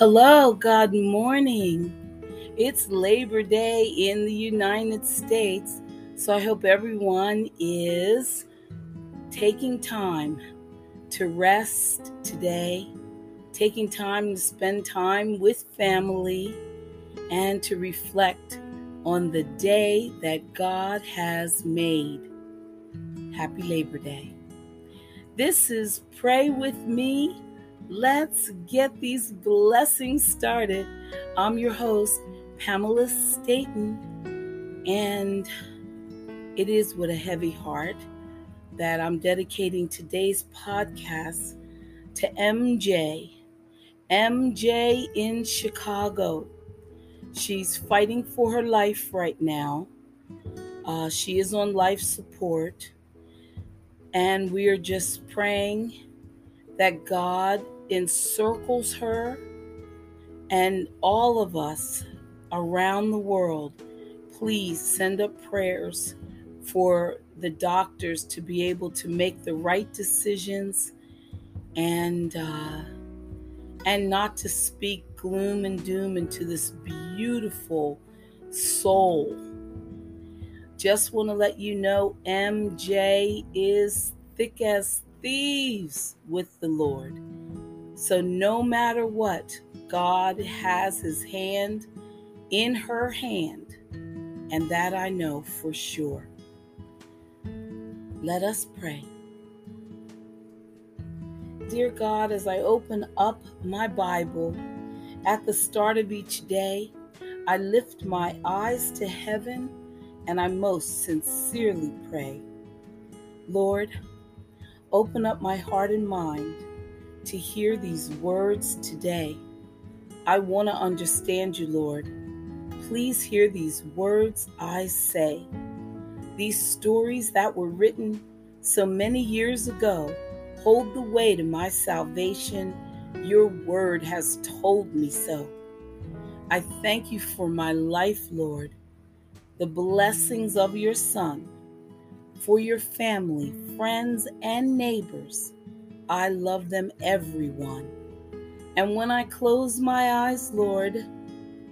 Hello, good morning. It's Labor Day in the United States, so I hope everyone is taking time to rest today, taking time to spend time with family, and to reflect on the day that God has made. Happy Labor Day. This is Pray With Me. Let's get these blessings started. I'm your host, Pamela Staten, and it is with a heavy heart that I'm dedicating today's podcast to MJ. MJ in Chicago. She's fighting for her life right now. She is on life support, and we are just praying that God encircles her and all of us around the world. Please send up prayers for the doctors to be able to make the right decisions and not to speak gloom and doom into this beautiful soul. Just want to let you know MJ is thick as thieves with the Lord. So no matter what, God has his hand in her hand, and that I know for sure. Let us pray. Dear God, as I open up my Bible at the start of each day, I lift my eyes to heaven and I most sincerely pray, Lord, open up my heart and mind to hear these words today. I want to understand you, Lord. Please hear these words I say. These stories that were written so many years ago hold the way to my salvation. Your word has told me so. I thank you for my life, Lord, the blessings of your Son, for your family, friends, and neighbors. I love them, everyone. And when I close my eyes, Lord,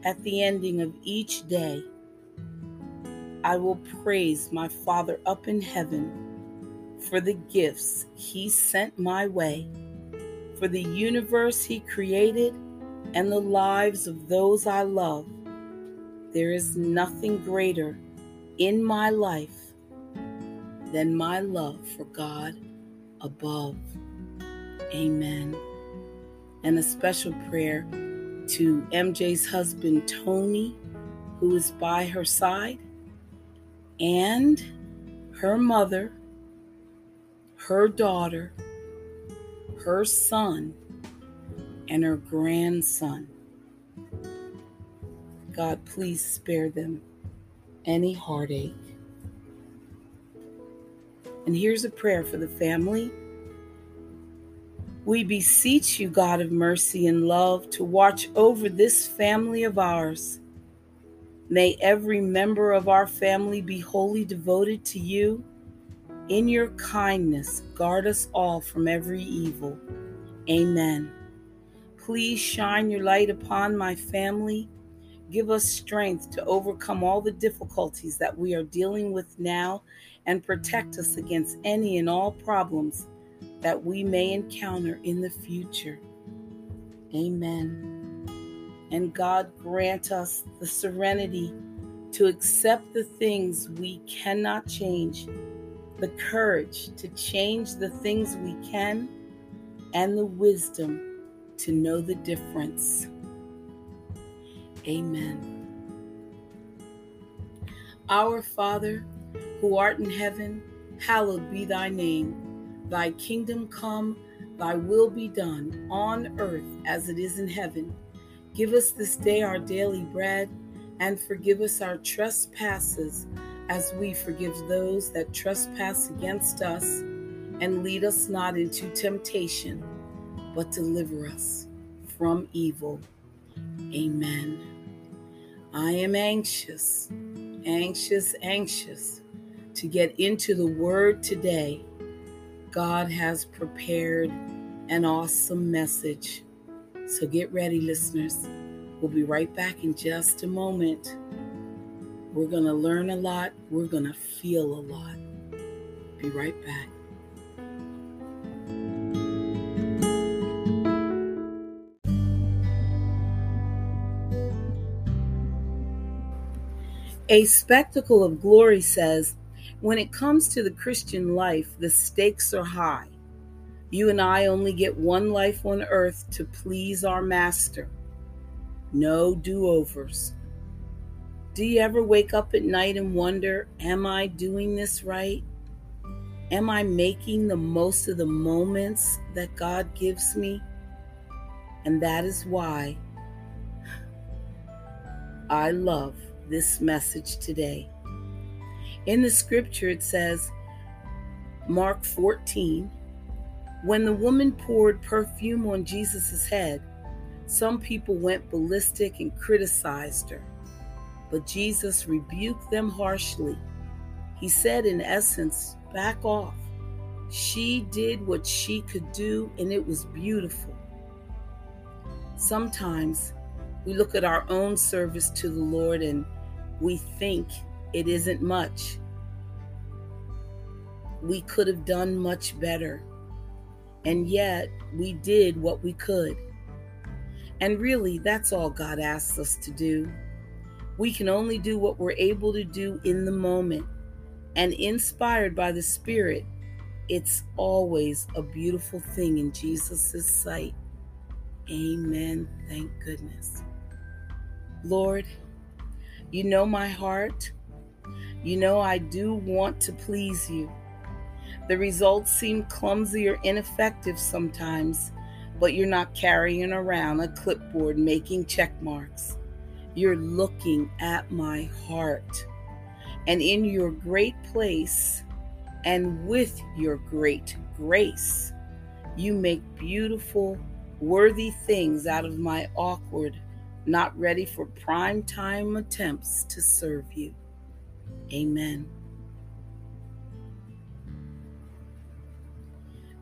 at the ending of each day, I will praise my Father up in heaven for the gifts he sent my way, for the universe he created, and the lives of those I love. There is nothing greater in my life than my love for God above. Amen. And a special prayer to MJ's husband, Tony, who is by her side, and her mother, her daughter, her son, and her grandson. God, please spare them any heartache. And here's a prayer for the family. We beseech you, God of mercy and love, to watch over this family of ours. May every member of our family be wholly devoted to you. In your kindness, guard us all from every evil. Amen. Please shine your light upon my family. Give us strength to overcome all the difficulties that we are dealing with now, and protect us against any and all problems that we may encounter in the future. Amen. And God, grant us the serenity to accept the things we cannot change, the courage to change the things we can, and the wisdom to know the difference. Amen. Our Father, who art in heaven, hallowed be thy name. Thy kingdom come, thy will be done, on earth as it is in heaven. Give us this day our daily bread, and forgive us our trespasses, as we forgive those that trespass against us. And lead us not into temptation, but deliver us from evil. Amen. I am anxious to get into the Word today. God has prepared an awesome message. So get ready, listeners. We'll be right back in just a moment. We're going to learn a lot. We're going to feel a lot. Be right back. A Spectacle of Glory says, when it comes to the Christian life, the stakes are high. You and I only get one life on earth to please our master. No do-overs. Do you ever wake up at night and wonder, am I doing this right? Am I making the most of the moments that God gives me? And that is why I love this message today. In the scripture, it says, Mark 14, when the woman poured perfume on Jesus' head, some people went ballistic and criticized her, but Jesus rebuked them harshly. He said, in essence, back off. She did what she could do, and it was beautiful. Sometimes we look at our own service to the Lord and we think it isn't much. We could have done much better, and yet we did what we could. And really, that's all God asks us to do. We can only do what we're able to do in the moment. And inspired by the Spirit, it's always a beautiful thing in Jesus' sight. Amen. Thank goodness. Lord, you know my heart. You know I do want to please you. The results seem clumsy or ineffective sometimes, but you're not carrying around a clipboard making check marks. You're looking at my heart. And in your great place and with your great grace, you make beautiful, worthy things out of my awkward, not ready for prime time attempts to serve you. Amen.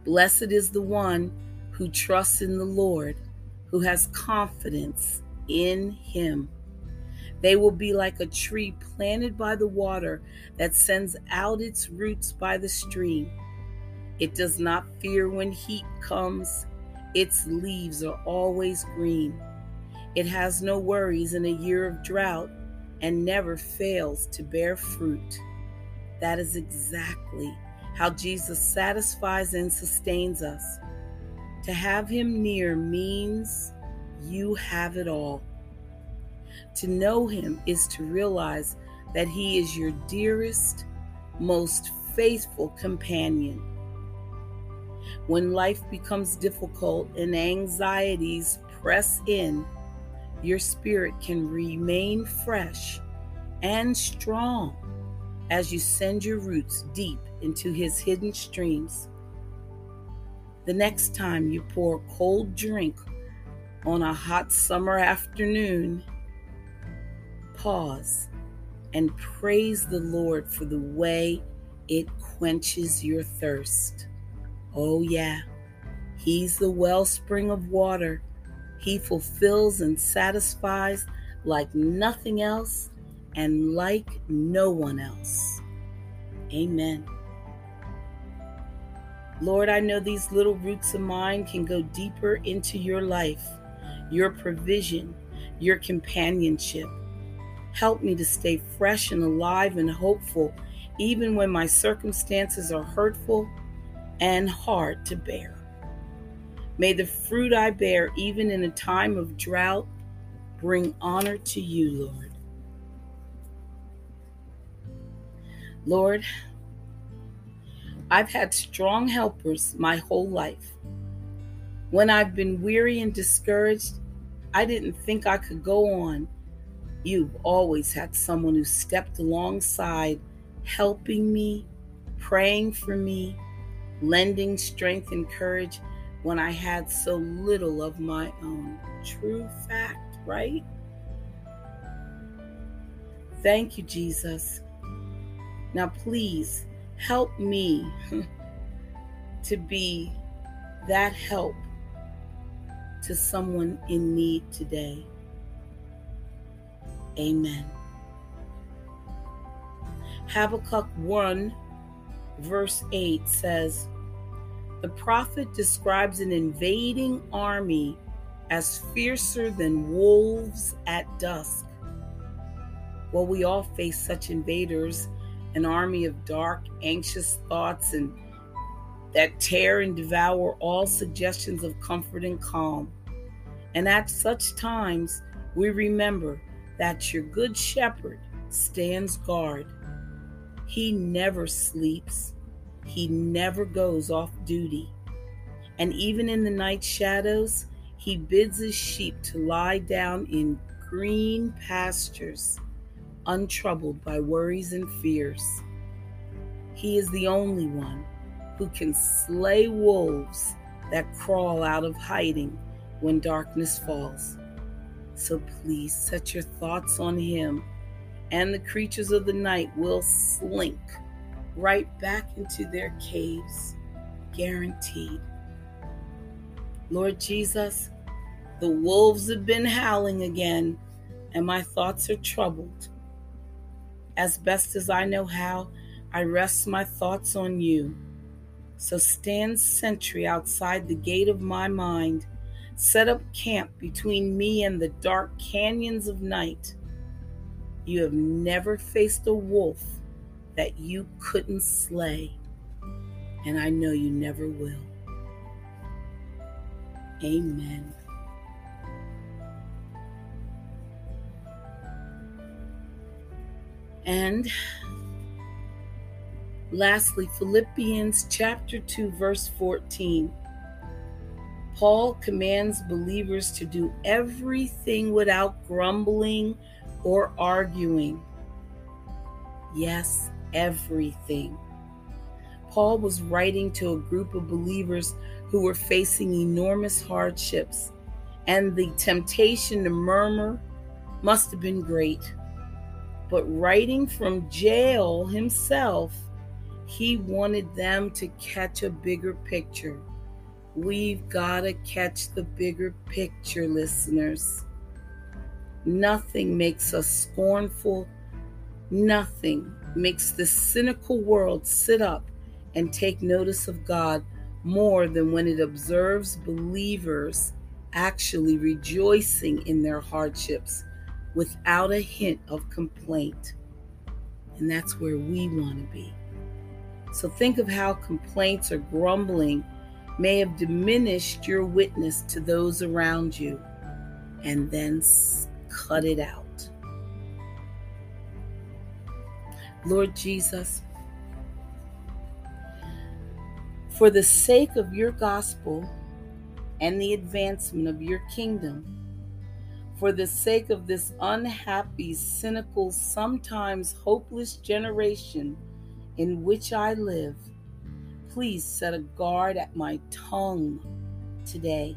Blessed is the one who trusts in the Lord, who has confidence in him. They will be like a tree planted by the water that sends out its roots by the stream. It does not fear when heat comes. Its leaves are always green. It has no worries in a year of drought and never fails to bear fruit. That is exactly how Jesus satisfies and sustains us. To have him near means you have it all. To know him is to realize that he is your dearest, most faithful companion. When life becomes difficult and anxieties press in, your spirit can remain fresh and strong as you send your roots deep into his hidden streams. The next time you pour a cold drink on a hot summer afternoon, pause and praise the Lord for the way it quenches your thirst. Oh yeah, he's the wellspring of water. He fulfills and satisfies like nothing else and like no one else. Amen. Lord, I know these little roots of mine can go deeper into your life, your provision, your companionship. Help me to stay fresh and alive and hopeful, even when my circumstances are hurtful and hard to bear. May the fruit I bear, even in a time of drought, bring honor to you, Lord. Lord, I've had strong helpers my whole life. When I've been weary and discouraged, I didn't think I could go on. You've always had someone who stepped alongside, helping me, praying for me, lending strength and courage when I had so little of my own. True fact, right? Thank you, Jesus. Now, please help me to be that help to someone in need today. Amen. Habakkuk 1, verse 8 says, the prophet describes an invading army as fiercer than wolves at dusk. Well, we all face such invaders, an army of dark, anxious thoughts and that tear and devour all suggestions of comfort and calm. And at such times, we remember that your good shepherd stands guard. He never sleeps. He never goes off duty. And even in the night shadows, he bids his sheep to lie down in green pastures, untroubled by worries and fears. He is the only one who can slay wolves that crawl out of hiding when darkness falls. So please set your thoughts on him, and the creatures of the night will slink right back into their caves, guaranteed. Lord Jesus, the wolves have been howling again, and my thoughts are troubled. As best as I know how, I rest my thoughts on you. So stand sentry outside the gate of my mind. Set up camp between me and the dark canyons of night. You have never faced a wolf that you couldn't slay, and I know you never will. Amen. And lastly, Philippians chapter 2, verse 14. Paul commands believers to do everything without grumbling or arguing. Yes, everything. Paul was writing to a group of believers who were facing enormous hardships, and the temptation to murmur must have been great. But writing from jail himself, he wanted them to catch a bigger picture. We've got to catch the bigger picture, listeners. Nothing makes us scornful. Nothing makes this cynical world sit up and take notice of God more than when it observes believers actually rejoicing in their hardships without a hint of complaint. And that's where we want to be. So think of how complaints or grumbling may have diminished your witness to those around you, and then cut it out. Lord Jesus, for the sake of your gospel and the advancement of your kingdom, for the sake of this unhappy, cynical, sometimes hopeless generation in which I live, please set a guard at my tongue today.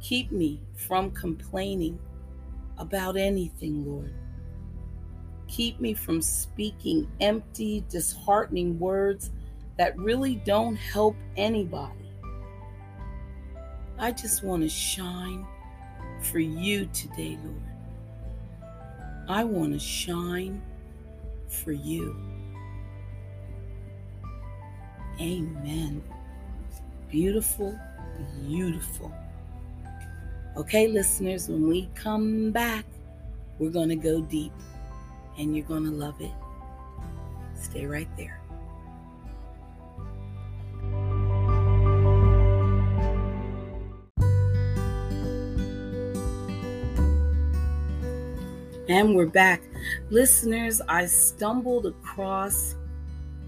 Keep me from complaining about anything, Lord. Keep me from speaking empty, disheartening words that really don't help anybody. I just want to shine for you today, Lord. I want to shine for you. Amen. Beautiful, beautiful. Okay, listeners, when we come back, we're going to go deep, and you're going to love it. Stay right there. And we're back. Listeners, I stumbled across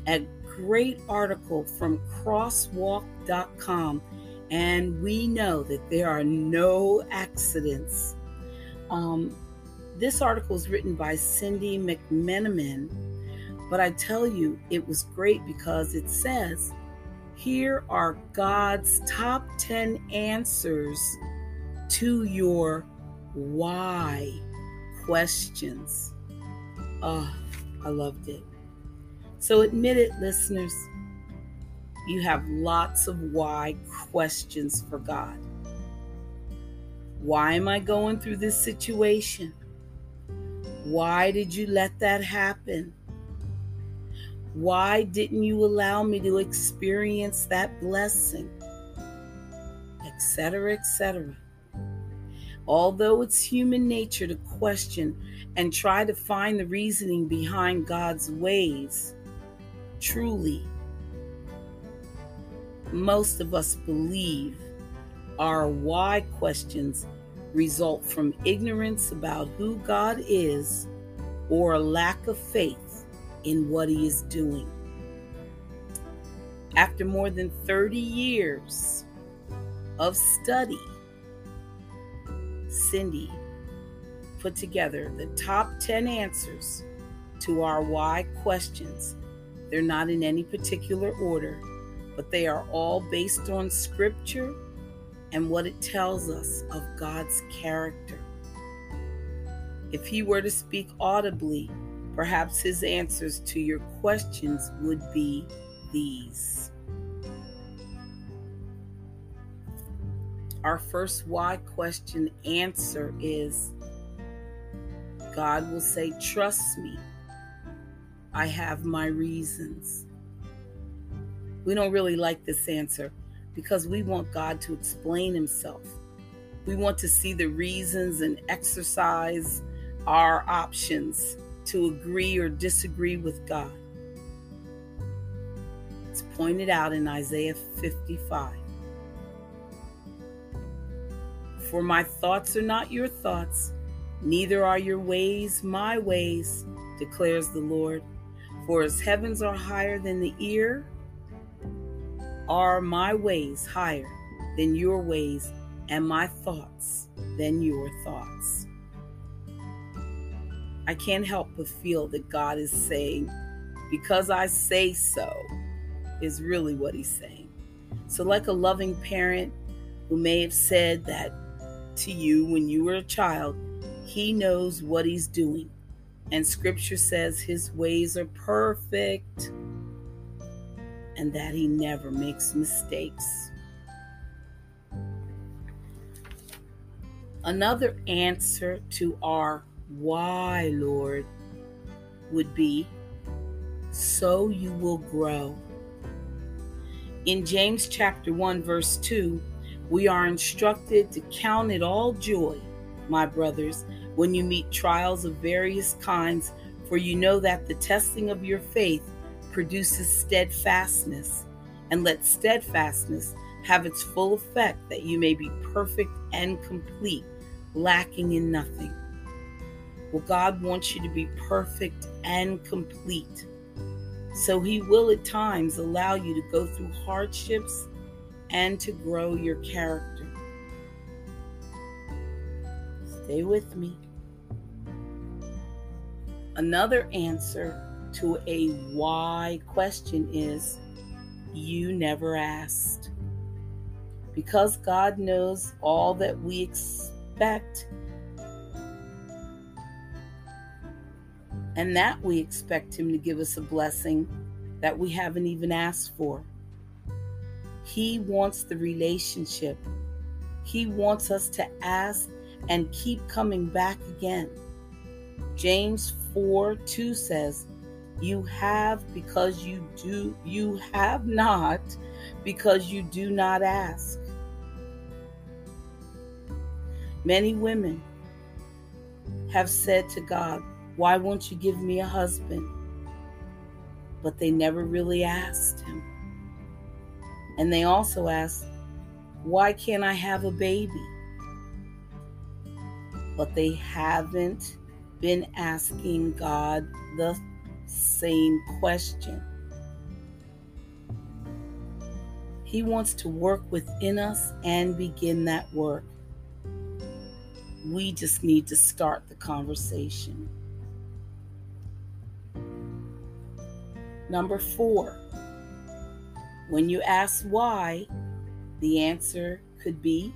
a great article from crosswalk.com, and we know that there are no accidents. This article is written by Cindy McMenamin, but I tell you, it was great because it says, here are God's top 10 answers to your why questions. Oh, I loved it. So admit it, listeners, you have lots of why questions for God. Why am I going through this situation? Why did you let that happen? Why didn't you allow me to experience that blessing? Etc., etc. Although it's human nature to question and try to find the reasoning behind God's ways, truly, most of us believe our why questions result from ignorance about who God is or a lack of faith in what He is doing. After more than 30 years of study, Cindy put together the top 10 answers to our why questions. They're not in any particular order, but they are all based on scripture and what it tells us of God's character. If He were to speak audibly, perhaps His answers to your questions would be these. Our first why question answer is, God will say, trust me, I have my reasons. We don't really like this answer because we want God to explain Himself. We want to see the reasons and exercise our options to agree or disagree with God. It's pointed out in Isaiah 55. For my thoughts are not your thoughts, neither are your ways my ways, declares the Lord. For as heavens are higher than the earth, are my ways higher than your ways, and my thoughts than your thoughts. I can't help but feel that God is saying, because I say so, is really what He's saying. So like a loving parent who may have said that to you when you were a child, He knows what He's doing. And scripture says His ways are perfect, and that He never makes mistakes. Another answer to our why, Lord, would be, so you will grow. In James chapter 1, verse 2, we are instructed to count it all joy, my brothers, when you meet trials of various kinds, for you know that the testing of your faith produces steadfastness, and let steadfastness have its full effect, that you may be perfect and complete, lacking in nothing. Well, God wants you to be perfect and complete. So He will at times allow you to go through hardships and to grow your character. Stay with me. Another answer to a why question is, you never asked. Because God knows all that we expect and that we expect Him to give us a blessing that we haven't even asked for. He wants the relationship. He wants us to ask and keep coming back again. James 4:2 says, you have because you do, you have not because you do not ask. Many women have said to God, why won't you give me a husband? But they never really asked Him. And they also asked, why can't I have a baby? But they haven't been asking God the same question. He wants to work within us and begin that work. We just need to start the conversation. Number 4, when you ask why, the answer could be,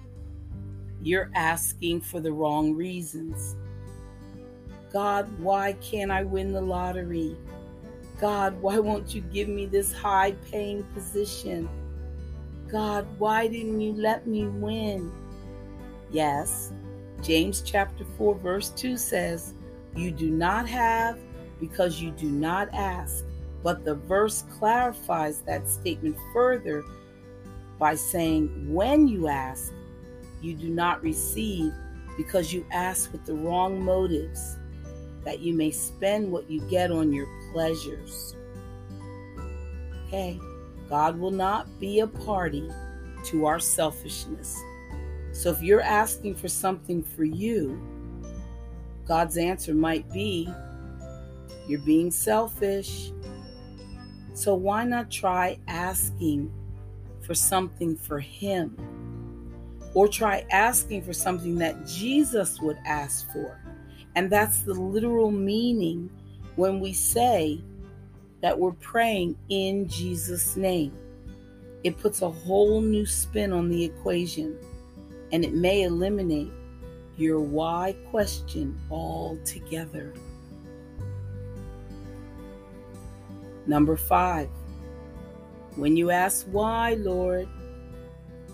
you're asking for the wrong reasons. God, why can't I win the lottery? God, why won't you give me this high-paying position? God, why didn't you let me win? Yes, James chapter 4 verse 2 says, "You do not have because you do not ask." But the verse clarifies that statement further by saying, when you ask, you do not receive because you ask with the wrong motives, that you may spend what you get on your pleasures. Okay, God will not be a party to our selfishness. So if you're asking for something for you, God's answer might be, you're being selfish. So why not try asking for something for him? Or try asking for something that Jesus would ask for. And that's the literal meaning when we say that we're praying in Jesus' name. It puts a whole new spin on the equation, and it may eliminate your why question altogether. Number 5, when you ask why, Lord,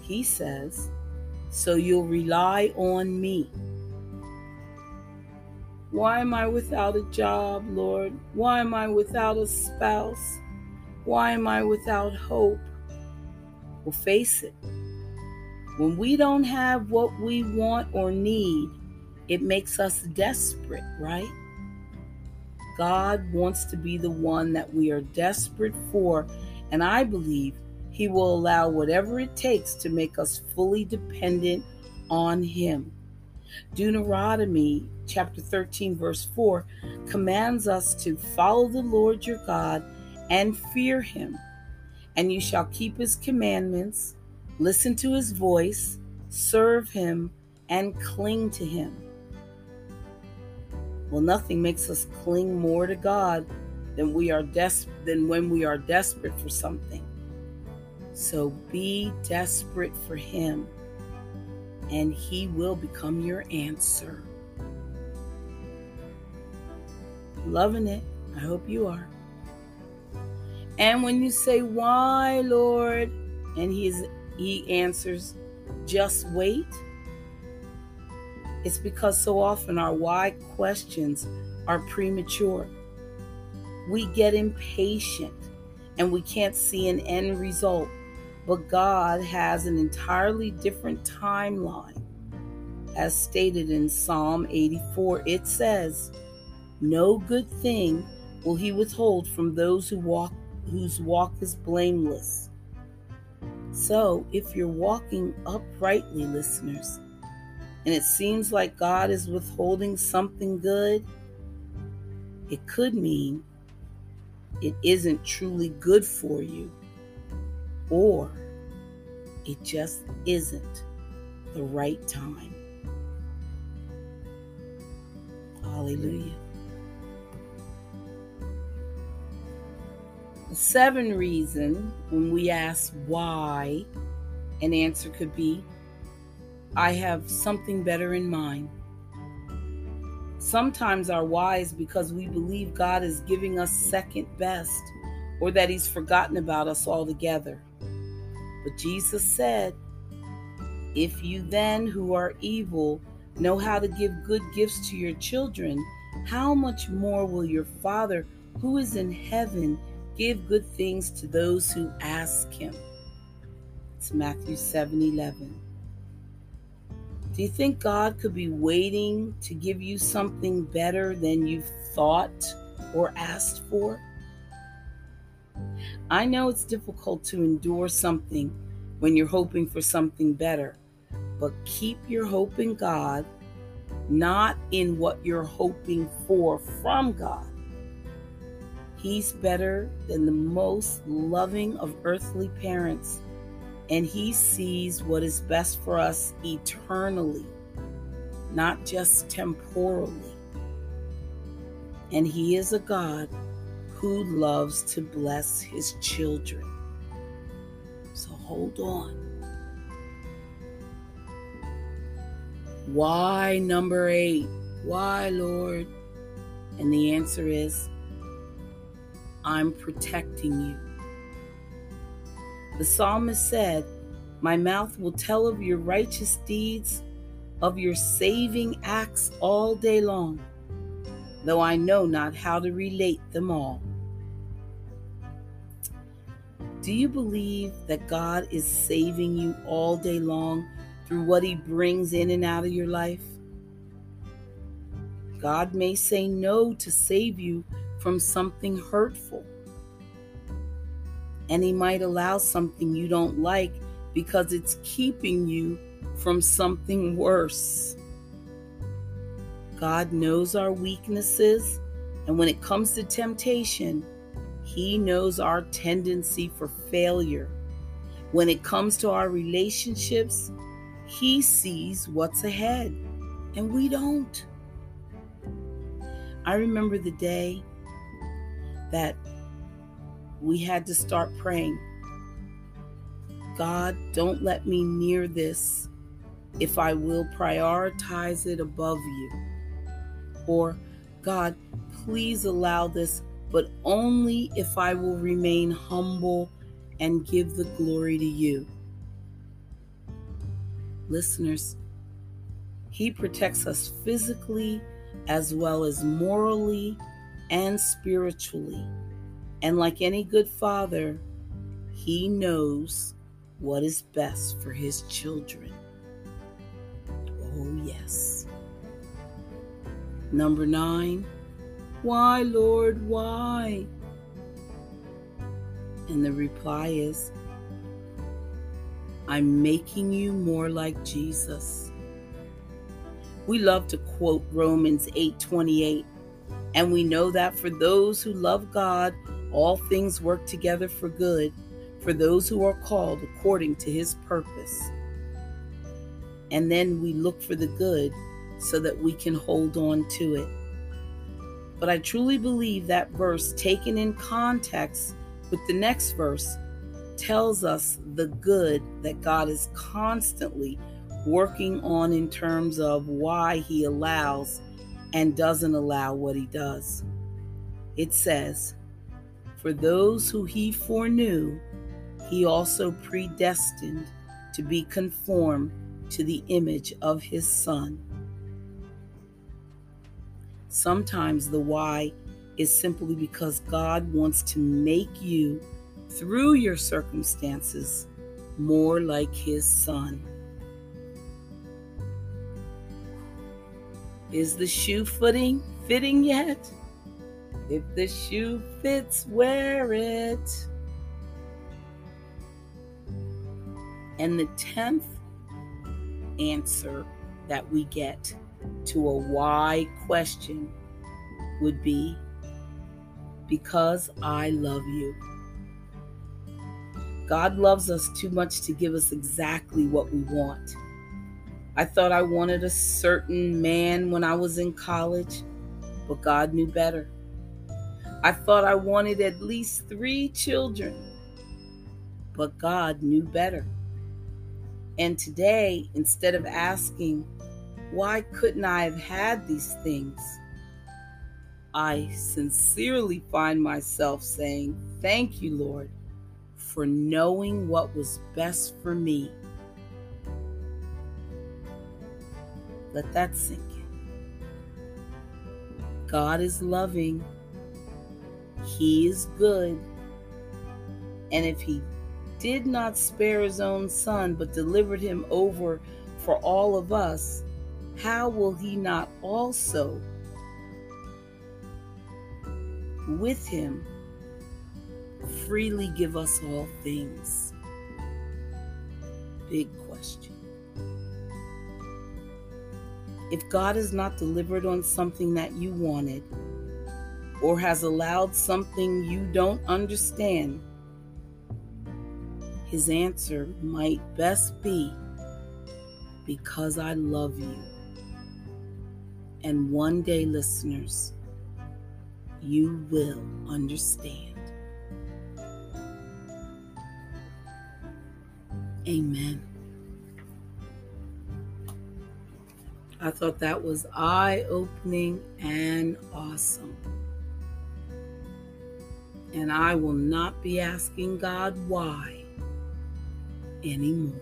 he says, so you'll rely on me. Why am I without a job, Lord? Why am I without a spouse? Why am I without hope? Well, face it, when we don't have what we want or need, it makes us desperate, right? God wants to be the one that we are desperate for, and I believe he will allow whatever it takes to make us fully dependent on him. Deuteronomy chapter 13 verse 4 commands us to follow the Lord your God and fear him, and you shall keep his commandments, listen to his voice, serve him, and cling to him. Well, nothing makes us cling more to God than when we are desperate for something. So be desperate for him, and he will become your answer. Loving it. I hope you are. And when you say, why, Lord? And he answers, just wait. It's because so often our why questions are premature. We get impatient and we can't see an end result. But God has an entirely different timeline. As stated in Psalm 84, it says, no good thing will he withhold from those whose walk is blameless. So if you're walking uprightly, listeners, and it seems like God is withholding something good, it could mean it isn't truly good for you, or it just isn't the right time. Hallelujah. 7 reason when we ask why, an answer could be, I have something better in mind. Sometimes our why is because we believe God is giving us second best, or that he's forgotten about us altogether. But Jesus said, if you then who are evil know how to give good gifts to your children, how much more will your Father who is in heaven give good things to those who ask him? It's Matthew 7:11. Do you think God could be waiting to give you something better than you've thought or asked for? I know it's difficult to endure something when you're hoping for something better, but keep your hope in God, not in what you're hoping for from God. He's better than the most loving of earthly parents, and he sees what is best for us eternally, not just temporally. And he is a God who loves to bless his children. So hold on. Why, number 8? Why, Lord? And the answer is, I'm protecting you. The psalmist said, my mouth will tell of your righteous deeds, of your saving acts all day long, though I know not how to relate them all. Do you believe that God is saving you all day long through what he brings in and out of your life? God may say no to save you from something hurtful. And he might allow something you don't like because it's keeping you from something worse. God knows our weaknesses, and when it comes to temptation, he knows our tendency for failure. When it comes to our relationships, he sees what's ahead, and we don't. I remember the day that we had to start praying. God, don't let me near this if I will prioritize it above you. Or, God, please allow this, but only if I will remain humble and give the glory to you. Listeners, he protects us physically as well as morally and spiritually. And like any good father, he knows what is best for his children. Oh, yes. 9, why, Lord, why? And the reply is, I'm making you more like Jesus. We love to quote Romans 8:28, and we know that for those who love God, all things work together for good, for those who are called according to his purpose. And then we look for the good so that we can hold on to it. But I truly believe that verse, taken in context with the next verse, tells us the good that God is constantly working on in terms of why he allows and doesn't allow what he does. It says, for those who he foreknew, he also predestined to be conformed to the image of his Son. Sometimes the why is simply because God wants to make you, through your circumstances, more like his Son. Is the shoe fitting yet? If the shoe fits, wear it. And the 10th answer that we get to a why question would be, because I love you. God loves us too much to give us exactly what we want. I thought I wanted a certain man when I was in college, but God knew better. I thought I wanted at least 3 children, but God knew better. And today, instead of asking, why couldn't I have had these things, I sincerely find myself saying, thank you, Lord, for knowing what was best for me. Let that sink in. God is loving. He is good. And if he did not spare his own Son, but delivered him over for all of us, how will he not also with him freely give us all things? Big question. If God has not delivered on something that you wanted, or has allowed something you don't understand, his answer might best be, because I love you. And one day, listeners, you will understand. Amen. I thought that was eye-opening and awesome. And I will not be asking God why anymore.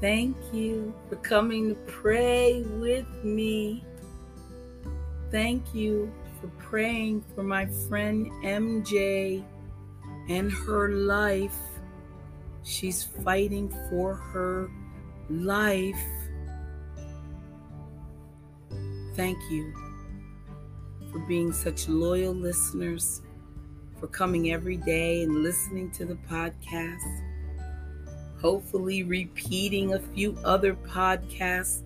Thank you for coming to pray with me. Thank you for praying for my friend MJ and her life. She's fighting for her life. Thank you for being such loyal listeners, for coming every day and listening to the podcast. Hopefully repeating a few other podcasts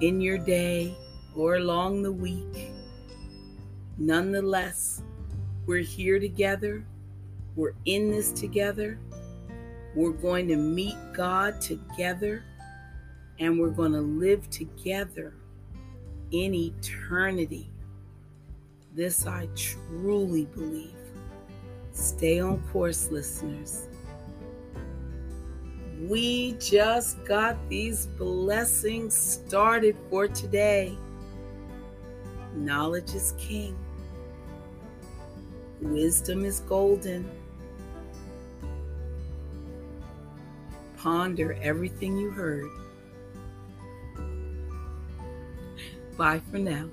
in your day or along the week. Nonetheless, we're here together. We're in this together. We're going to meet God together, and we're going to live together in eternity. This I truly believe. Stay on course, listeners. We just got these blessings started for today. Knowledge is king. Wisdom is golden. Ponder everything you heard. Bye for now.